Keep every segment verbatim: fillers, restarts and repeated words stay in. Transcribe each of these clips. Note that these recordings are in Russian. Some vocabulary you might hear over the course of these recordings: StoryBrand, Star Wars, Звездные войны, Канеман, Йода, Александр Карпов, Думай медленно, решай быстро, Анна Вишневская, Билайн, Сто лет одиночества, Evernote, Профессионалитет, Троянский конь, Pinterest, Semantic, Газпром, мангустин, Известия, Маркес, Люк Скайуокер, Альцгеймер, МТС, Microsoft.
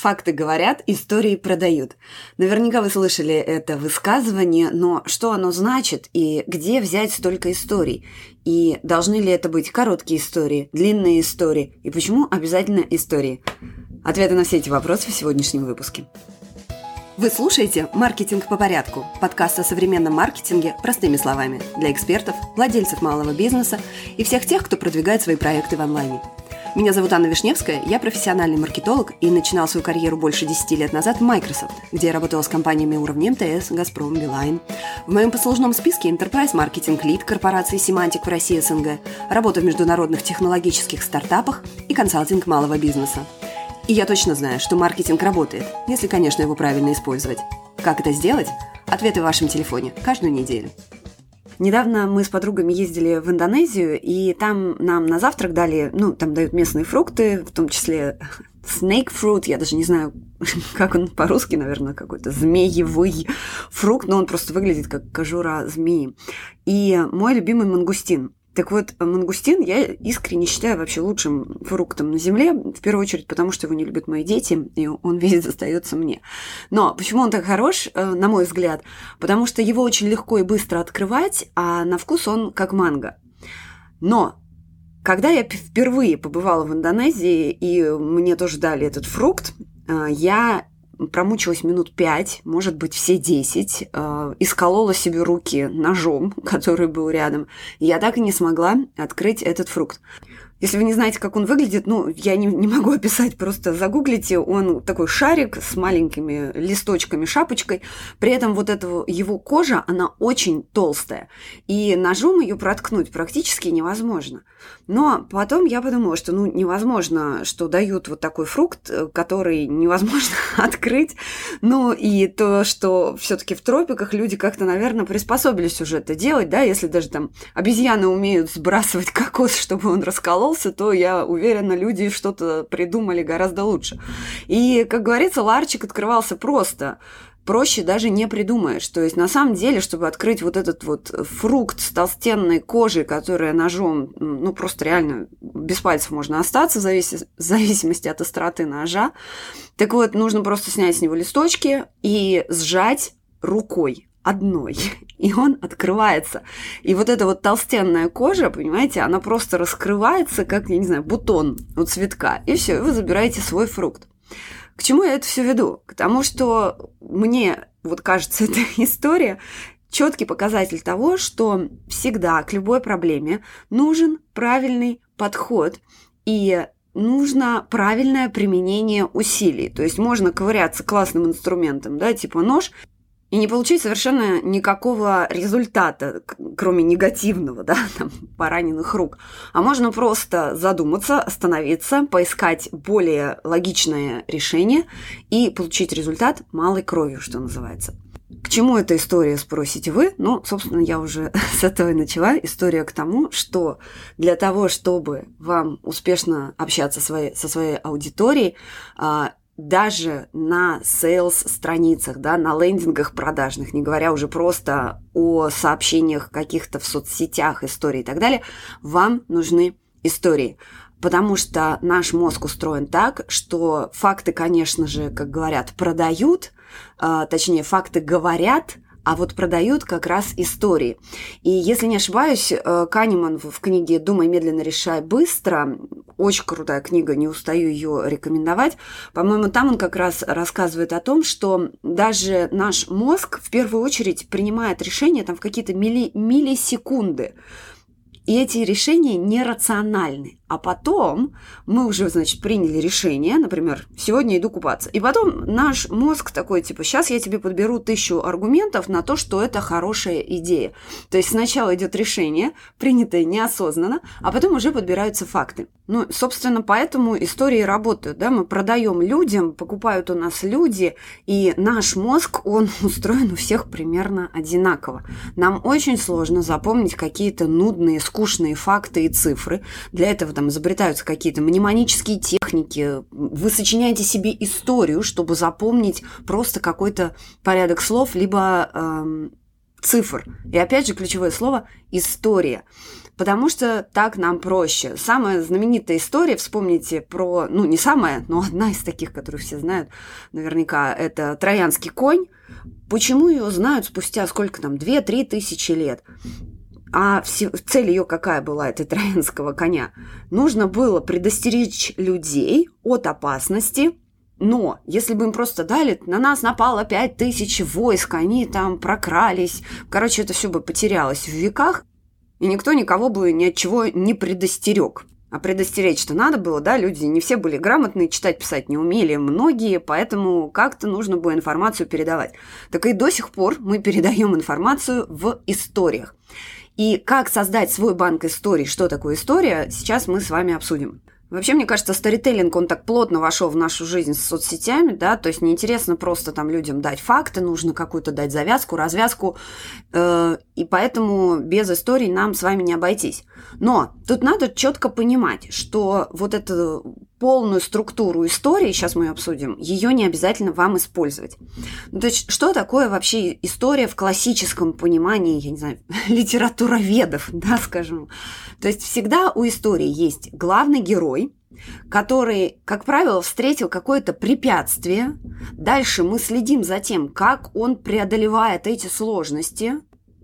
Факты говорят, истории продают. Наверняка вы слышали это высказывание, но что оно значит и где взять столько историй? И должны ли это быть короткие истории, длинные истории? И почему обязательно истории? Ответы на все эти вопросы в сегодняшнем выпуске. Вы слушаете «Маркетинг по порядку» – подкаст о современном маркетинге простыми словами для экспертов, владельцев малого бизнеса и всех тех, кто продвигает свои проекты в онлайне. Меня зовут Анна Вишневская, я профессиональный маркетолог и начинал свою карьеру больше десяти лет назад в Microsoft, где я работала с компаниями уровня эм тэ эс, Газпром, Билайн. В моем послужном списке Enterprise Marketing Lead корпорации Semantic в России эс эн гэ, работа в международных технологических стартапах и консалтинг малого бизнеса. И я точно знаю, что маркетинг работает, если, конечно, его правильно использовать. Как это сделать? Ответы в вашем телефоне каждую неделю. Недавно мы с подругами ездили в Индонезию, и там нам на завтрак дали, ну, там дают местные фрукты, в том числе snake fruit, я даже не знаю, как он по-русски, наверное, какой-то змеевый фрукт, но он просто выглядит как кожура змеи. И мой любимый мангустин. Так вот, мангустин я искренне считаю вообще лучшим фруктом на земле, в первую очередь потому, что его не любят мои дети, и он весь достается мне. Но почему он так хорош, на мой взгляд? Потому что его очень легко и быстро открывать, а на вкус он как манго. Но когда я впервые побывала в Индонезии, и мне тоже дали этот фрукт, я... промучилась минут пять, может быть, все десять, э, исколола себе руки ножом, который был рядом, и я так и не смогла открыть этот фрукт. Если вы не знаете, как он выглядит, ну, я не, не могу описать, просто загуглите, он такой шарик с маленькими листочками, шапочкой, при этом вот этого, его кожа, она очень толстая, и ножом ее проткнуть практически невозможно. Но потом я подумала, что, ну, невозможно, что дают вот такой фрукт, который невозможно открыть, ну, и то, что все-таки в тропиках люди как-то, наверное, приспособились уже это делать, да, если даже там обезьяны умеют сбрасывать кокос, чтобы он расколол, то, я уверена, люди что-то придумали гораздо лучше. И, как говорится, ларчик открывался просто. Проще даже не придумаешь. То есть, на самом деле, чтобы открыть вот этот вот фрукт с толстенной кожей, которая ножом, ну, просто реально без пальцев можно остаться, в завис... зависимости от остроты ножа. Так вот, нужно просто снять с него листочки и сжать рукой. Одной. И он открывается. И вот эта вот толстенная кожа, понимаете, она просто раскрывается, как, я не знаю, бутон у цветка. И все, и вы забираете свой фрукт. К чему я это все веду? К тому, что мне, вот кажется, эта история четкий показатель того, что всегда к любой проблеме нужен правильный подход и нужно правильное применение усилий. То есть можно ковыряться классным инструментом, да, типа нож, и не получить совершенно никакого результата, кроме негативного, да, там, пораненных рук. А можно просто задуматься, остановиться, поискать более логичное решение и получить результат малой кровью, что называется. К чему эта история, спросите вы? Ну, собственно, я уже с этого и начала. История к тому, что для того, чтобы вам успешно общаться своей, со своей аудиторией, даже на сейлс-страницах, да, на лендингах продажных, не говоря уже просто о сообщениях каких-то в соцсетях, истории и так далее, вам нужны истории. Потому что наш мозг устроен так, что факты, конечно же, как говорят, продают, а, точнее, факты говорят, а вот продают как раз истории. И если не ошибаюсь, Канеман в книге «Думай медленно, решай быстро», очень крутая книга, не устаю ее рекомендовать, по-моему, там он как раз рассказывает о том, что даже наш мозг в первую очередь принимает решения там в какие-то милли- миллисекунды. И эти решения нерациональны. А потом мы уже, значит, приняли решение, например, сегодня иду купаться. И потом наш мозг такой, типа, сейчас я тебе подберу тысячу аргументов на то, что это хорошая идея. То есть сначала идет решение, принятое неосознанно, а потом уже подбираются факты. Ну, собственно, поэтому истории работают, да, мы продаем людям, покупают у нас люди, и наш мозг, он устроен у всех примерно одинаково. Нам очень сложно запомнить какие-то нудные, скучные факты и цифры. Для этого там изобретаются какие-то мнемонические техники. Вы сочиняете себе историю, чтобы запомнить просто какой-то порядок слов, либо эм, цифр. И опять же ключевое слово «история». потому что так нам проще. Самая знаменитая история, вспомните про, ну не самая, но одна из таких, которую все знают наверняка, это Троянский конь. Почему ее знают спустя сколько там, две-три тысячи лет? А цель ее какая была, этой троянского коня? Нужно было предостеречь людей от опасности, но если бы им просто дали, на нас напало пять тысяч войск, они там прокрались, короче, это все бы потерялось в веках, и никто никого бы ни от чего не предостерег. А предостеречь-то надо было, да, люди не все были грамотные, читать, писать не умели многие, поэтому как-то нужно было информацию передавать. Так и до сих пор мы передаем информацию в историях. И как создать свой банк историй, что такое история, сейчас мы с вами обсудим. Вообще, мне кажется, сторителлинг, он так плотно вошел в нашу жизнь с соцсетями, да, то есть неинтересно просто там людям дать факты, нужно какую-то дать завязку, развязку, э, и поэтому без историй нам с вами не обойтись. Но тут надо четко понимать, что вот эту полную структуру истории, сейчас мы ее обсудим, ее не обязательно вам использовать. Ну, то есть что такое вообще история в классическом понимании, я не знаю, литературоведов, да, скажем. То есть всегда у истории есть главный герой, который, как правило, встретил какое-то препятствие. Дальше мы следим за тем, как он преодолевает эти сложности,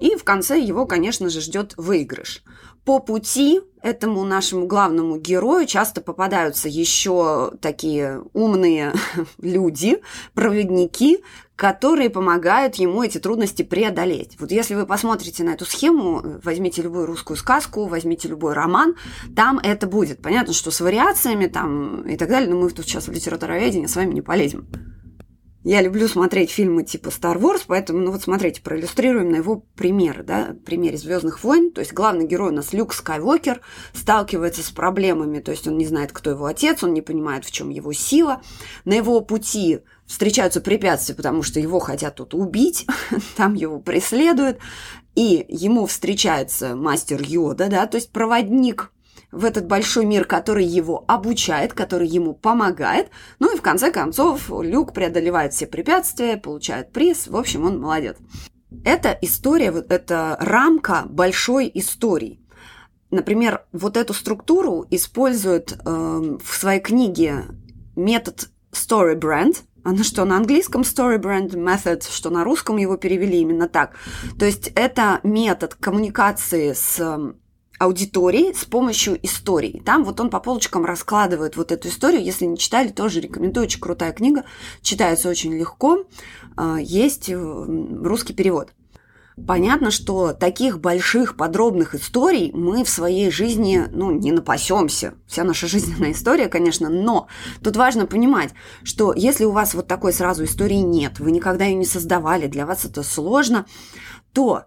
и в конце его, конечно же, ждет выигрыш. По пути этому нашему главному герою часто попадаются еще такие умные люди, проводники, которые помогают ему эти трудности преодолеть. Вот если вы посмотрите на эту схему, возьмите любую русскую сказку, возьмите любой роман, там это будет. Понятно, что с вариациями там и так далее, но мы тут сейчас в литературоведение с вами не полезем. Я люблю смотреть фильмы типа Star Wars, поэтому, ну вот смотрите, проиллюстрируем на его пример, да, примере «Звездных войн». То есть главный герой у нас Люк Скайуокер сталкивается с проблемами, то есть он не знает, кто его отец, он не понимает, в чем его сила. На его пути встречаются препятствия, потому что его хотят тут убить, там его преследуют, и ему встречается мастер Йода, да, то есть проводник в этот большой мир, который его обучает, который ему помогает. Ну и в конце концов Люк преодолевает все препятствия, получает приз. В общем, он молодец. Это история, вот эта рамка большой истории. Например, вот эту структуру использует э, в своей книге метод StoryBrand. Она что, на английском StoryBrand Method, что на русском его перевели именно так. То есть это метод коммуникации с аудитории с помощью истории. Там вот он по полочкам раскладывает вот эту историю. Если не читали, тоже рекомендую. Очень крутая книга. Читается очень легко. Есть русский перевод. Понятно, что таких больших подробных историй мы в своей жизни, ну, не напасемся. Вся наша жизненная история, конечно, но тут важно понимать, что если у вас вот такой сразу истории нет, вы никогда ее не создавали, для вас это сложно, то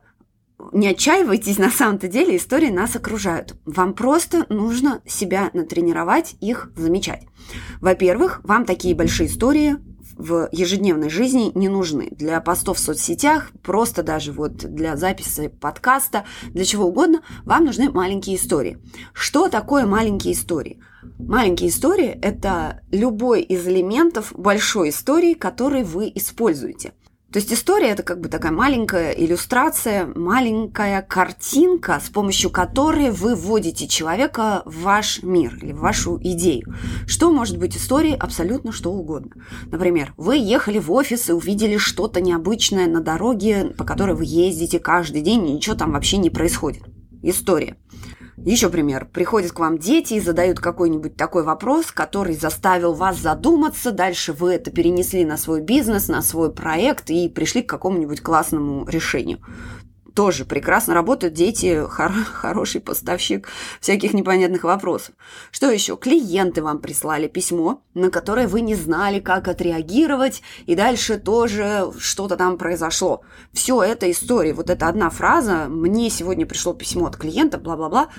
не отчаивайтесь, на самом-то деле истории нас окружают. Вам просто нужно себя натренировать, их замечать. Во-первых, вам такие большие истории в ежедневной жизни не нужны. Для постов в соцсетях, просто даже вот для записи подкаста, для чего угодно, вам нужны маленькие истории. Что такое маленькие истории? Маленькие истории – это любой из элементов большой истории, который вы используете. То есть история – это как бы такая маленькая иллюстрация, маленькая картинка, с помощью которой вы вводите человека в ваш мир или в вашу идею. Что может быть историей? Абсолютно что угодно. Например, вы ехали в офис и увидели что-то необычное на дороге, по которой вы ездите каждый день, и ничего там вообще не происходит. История. Еще пример. Приходят к вам дети и задают какой-нибудь такой вопрос, который заставил вас задуматься. Дальше вы это перенесли на свой бизнес, на свой проект и пришли к какому-нибудь классному решению. Тоже прекрасно работают дети, хор- хороший поставщик всяких непонятных вопросов. Что еще? Клиенты вам прислали письмо, на которое вы не знали, как отреагировать, и дальше тоже что-то там произошло. Все это история. Вот эта одна фраза «Мне сегодня пришло письмо от клиента», бла-бла-бла,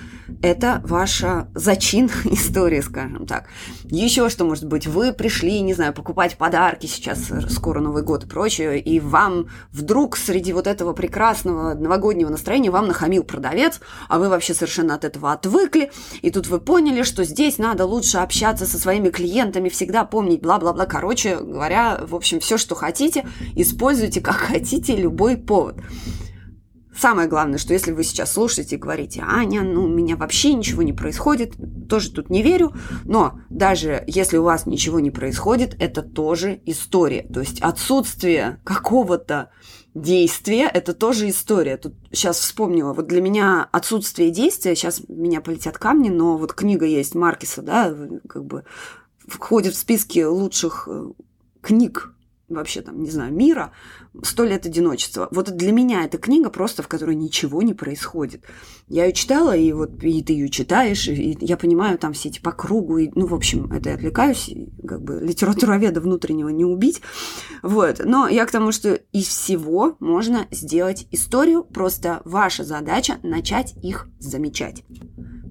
это ваша зачин истории, скажем так. Еще что может быть? Вы пришли, не знаю, покупать подарки, сейчас скоро Новый год и прочее, и вам вдруг среди вот этого прекрасного новогоднего настроения вам нахамил продавец, а вы вообще совершенно от этого отвыкли, и тут вы поняли, что здесь надо лучше общаться со своими клиентами, всегда помнить, бла-бла-бла. Короче говоря, в общем, все, что хотите, используйте как хотите любой повод. Самое главное, что если вы сейчас слушаете и говорите: «Аня, ну у меня вообще ничего не происходит», тоже тут не верю, но даже если у вас ничего не происходит, это тоже история. То есть отсутствие какого-то действия – это тоже история. Тут сейчас вспомнила, вот для меня отсутствие действия, сейчас у меня полетят камни, но вот книга есть Маркеса, да, как бы входит в списки лучших книг, вообще там, не знаю, мира, «Сто лет одиночества». Вот для меня эта книга просто, в которой ничего не происходит. Я ее читала, и вот и ты ее читаешь, и я понимаю там все эти по кругу, и, ну, в общем, это я отвлекаюсь, и, как бы литературоведа внутреннего не убить. Вот. Но я к тому, что из всего можно сделать историю, просто ваша задача начать их замечать.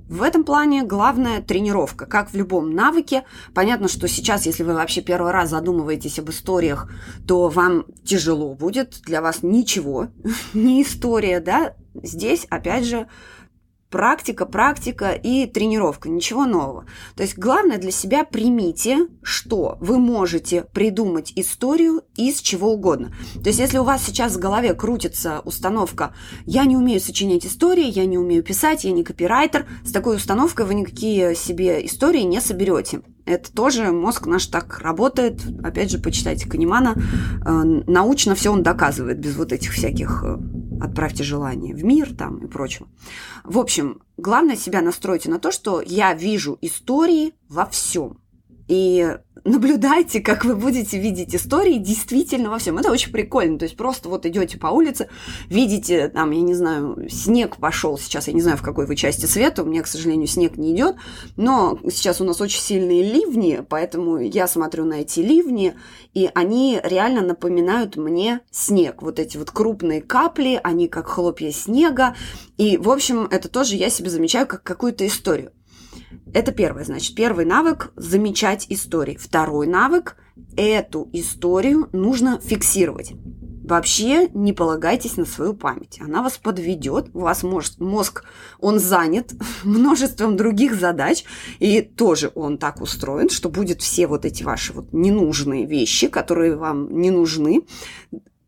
В этом плане главная тренировка, как в любом навыке. Понятно, что сейчас, если вы вообще первый раз задумываетесь об историях, то вам тяжело будет, для вас ничего, не история, да. Здесь, опять же, практика, практика и тренировка, ничего нового. То есть главное для себя примите, что вы можете придумать историю из чего угодно. То есть если у вас сейчас в голове крутится установка «я не умею сочинять истории, я не умею писать, я не копирайтер», с такой установкой вы никакие себе истории не соберете. Это тоже мозг наш так работает. Опять же, почитайте Канемана. Научно все он доказывает, без вот этих всяких «отправьте желание в мир» там и прочего. В общем, главное себя настройте на то, что я вижу истории во всем. И наблюдайте, как вы будете видеть истории действительно во всем. Это очень прикольно. То есть просто вот идете по улице, видите, там, я не знаю, снег пошел сейчас, я не знаю, в какой вы части света, у меня, к сожалению, снег не идет, но сейчас у нас очень сильные ливни, поэтому я смотрю на эти ливни, и они реально напоминают мне снег. Вот эти вот крупные капли, они как хлопья снега, и, в общем, это тоже я себе замечаю как какую-то историю. Это первое, значит, первый навык – замечать истории. Второй навык – эту историю нужно фиксировать. Вообще не полагайтесь на свою память. Она вас подведет, у вас может, мозг, он занят множеством других задач, и тоже он так устроен, что будут все вот эти ваши вот ненужные вещи, которые вам не нужны,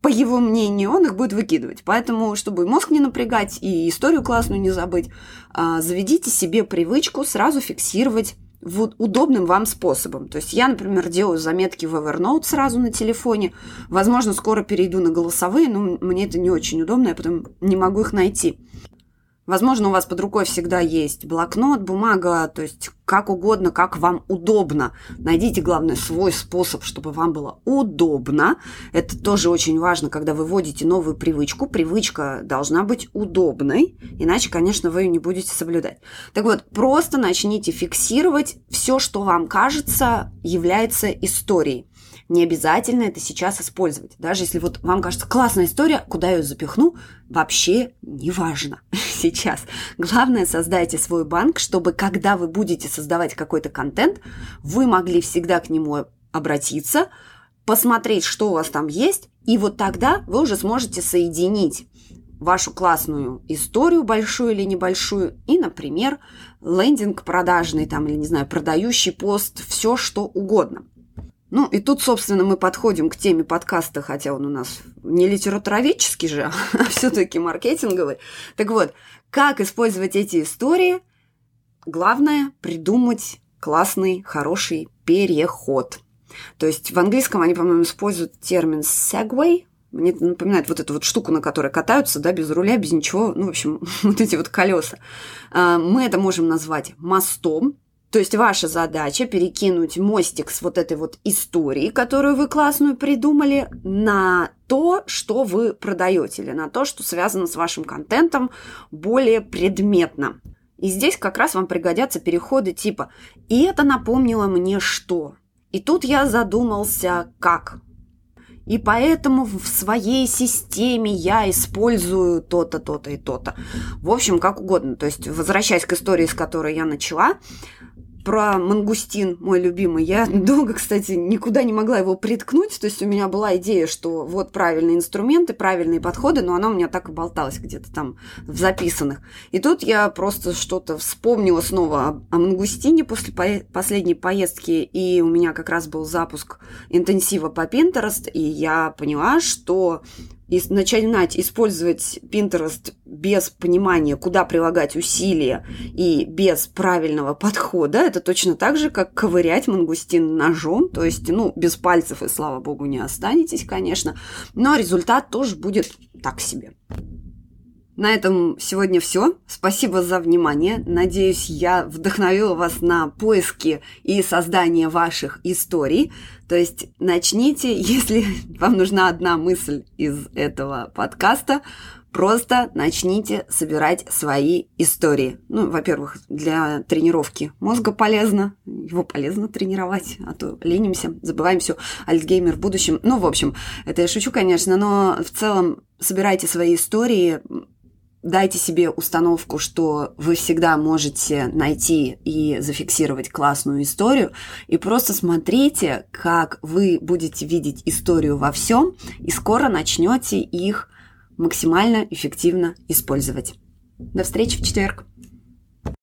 по его мнению, он их будет выкидывать. Поэтому, чтобы мозг не напрягать и историю классную не забыть, заведите себе привычку сразу фиксировать вот удобным вам способом. То есть я, например, делаю заметки в Evernote сразу на телефоне. Возможно, скоро перейду на голосовые, но мне это не очень удобно, я потом не могу их найти. Возможно, у вас под рукой всегда есть блокнот, бумага, то есть как угодно, как вам удобно. Найдите, главное, свой способ, чтобы вам было удобно. Это тоже очень важно, когда вы вводите новую привычку. Привычка должна быть удобной, иначе, конечно, вы ее не будете соблюдать. Так вот, просто начните фиксировать все, что вам кажется, является историей. Не обязательно это сейчас использовать. Даже если вот вам кажется классная история, куда я ее запихну, вообще не важно сейчас. Главное, создайте свой банк, чтобы когда вы будете создавать какой-то контент, вы могли всегда к нему обратиться, посмотреть, что у вас там есть, и вот тогда вы уже сможете соединить вашу классную историю, большую или небольшую, и, например, лендинг продажный, там, или, не знаю, продающий пост, все что угодно. Ну, и тут, собственно, мы подходим к теме подкаста, хотя он у нас не литературоведческий же, а все-таки маркетинговый. Так вот, как использовать эти истории? Главное – придумать классный, хороший переход. То есть в английском они, по-моему, используют термин «segway». Мне это напоминает вот эту вот штуку, на которой катаются, да, без руля, без ничего. Ну, в общем, вот эти вот колеса. Мы это можем назвать мостом. То есть ваша задача перекинуть мостик с вот этой вот истории, которую вы классную придумали, на то, что вы продаете, или на то, что связано с вашим контентом более предметно. И здесь как раз вам пригодятся переходы типа «и это напомнило мне что», «и тут я задумался как», и поэтому в своей системе я использую то-то, то-то и то-то. В общем, как угодно. То есть, возвращаясь к истории, с которой я начала, про мангустин, мой любимый, я долго, кстати, никуда не могла его приткнуть, то есть у меня была идея, что вот правильные инструменты, правильные подходы, но она у меня так и болталась где-то там в записанных. И тут я просто что-то вспомнила снова о, о мангустине после по- последней поездки, и у меня как раз был запуск интенсива по Pinterest, и я поняла, что и начинать использовать Pinterest без понимания, куда прилагать усилия и без правильного подхода, это точно так же, как ковырять мангустин ножом, то есть, ну, без пальцев и, слава богу, не останетесь, конечно, но результат тоже будет так себе. На этом сегодня все. Спасибо за внимание. Надеюсь, я вдохновила вас на поиски и создание ваших историй. То есть начните, если вам нужна одна мысль из этого подкаста, просто начните собирать свои истории. Ну, во-первых, для тренировки мозга полезно. Его полезно тренировать, а то ленимся, забываем все. Альцгеймер в будущем. Ну, в общем, это я шучу, конечно, но в целом собирайте свои истории. Дайте себе установку, что вы всегда можете найти и зафиксировать классную историю, и просто смотрите, как вы будете видеть историю во всем, и скоро начнете их максимально эффективно использовать. До встречи в четверг!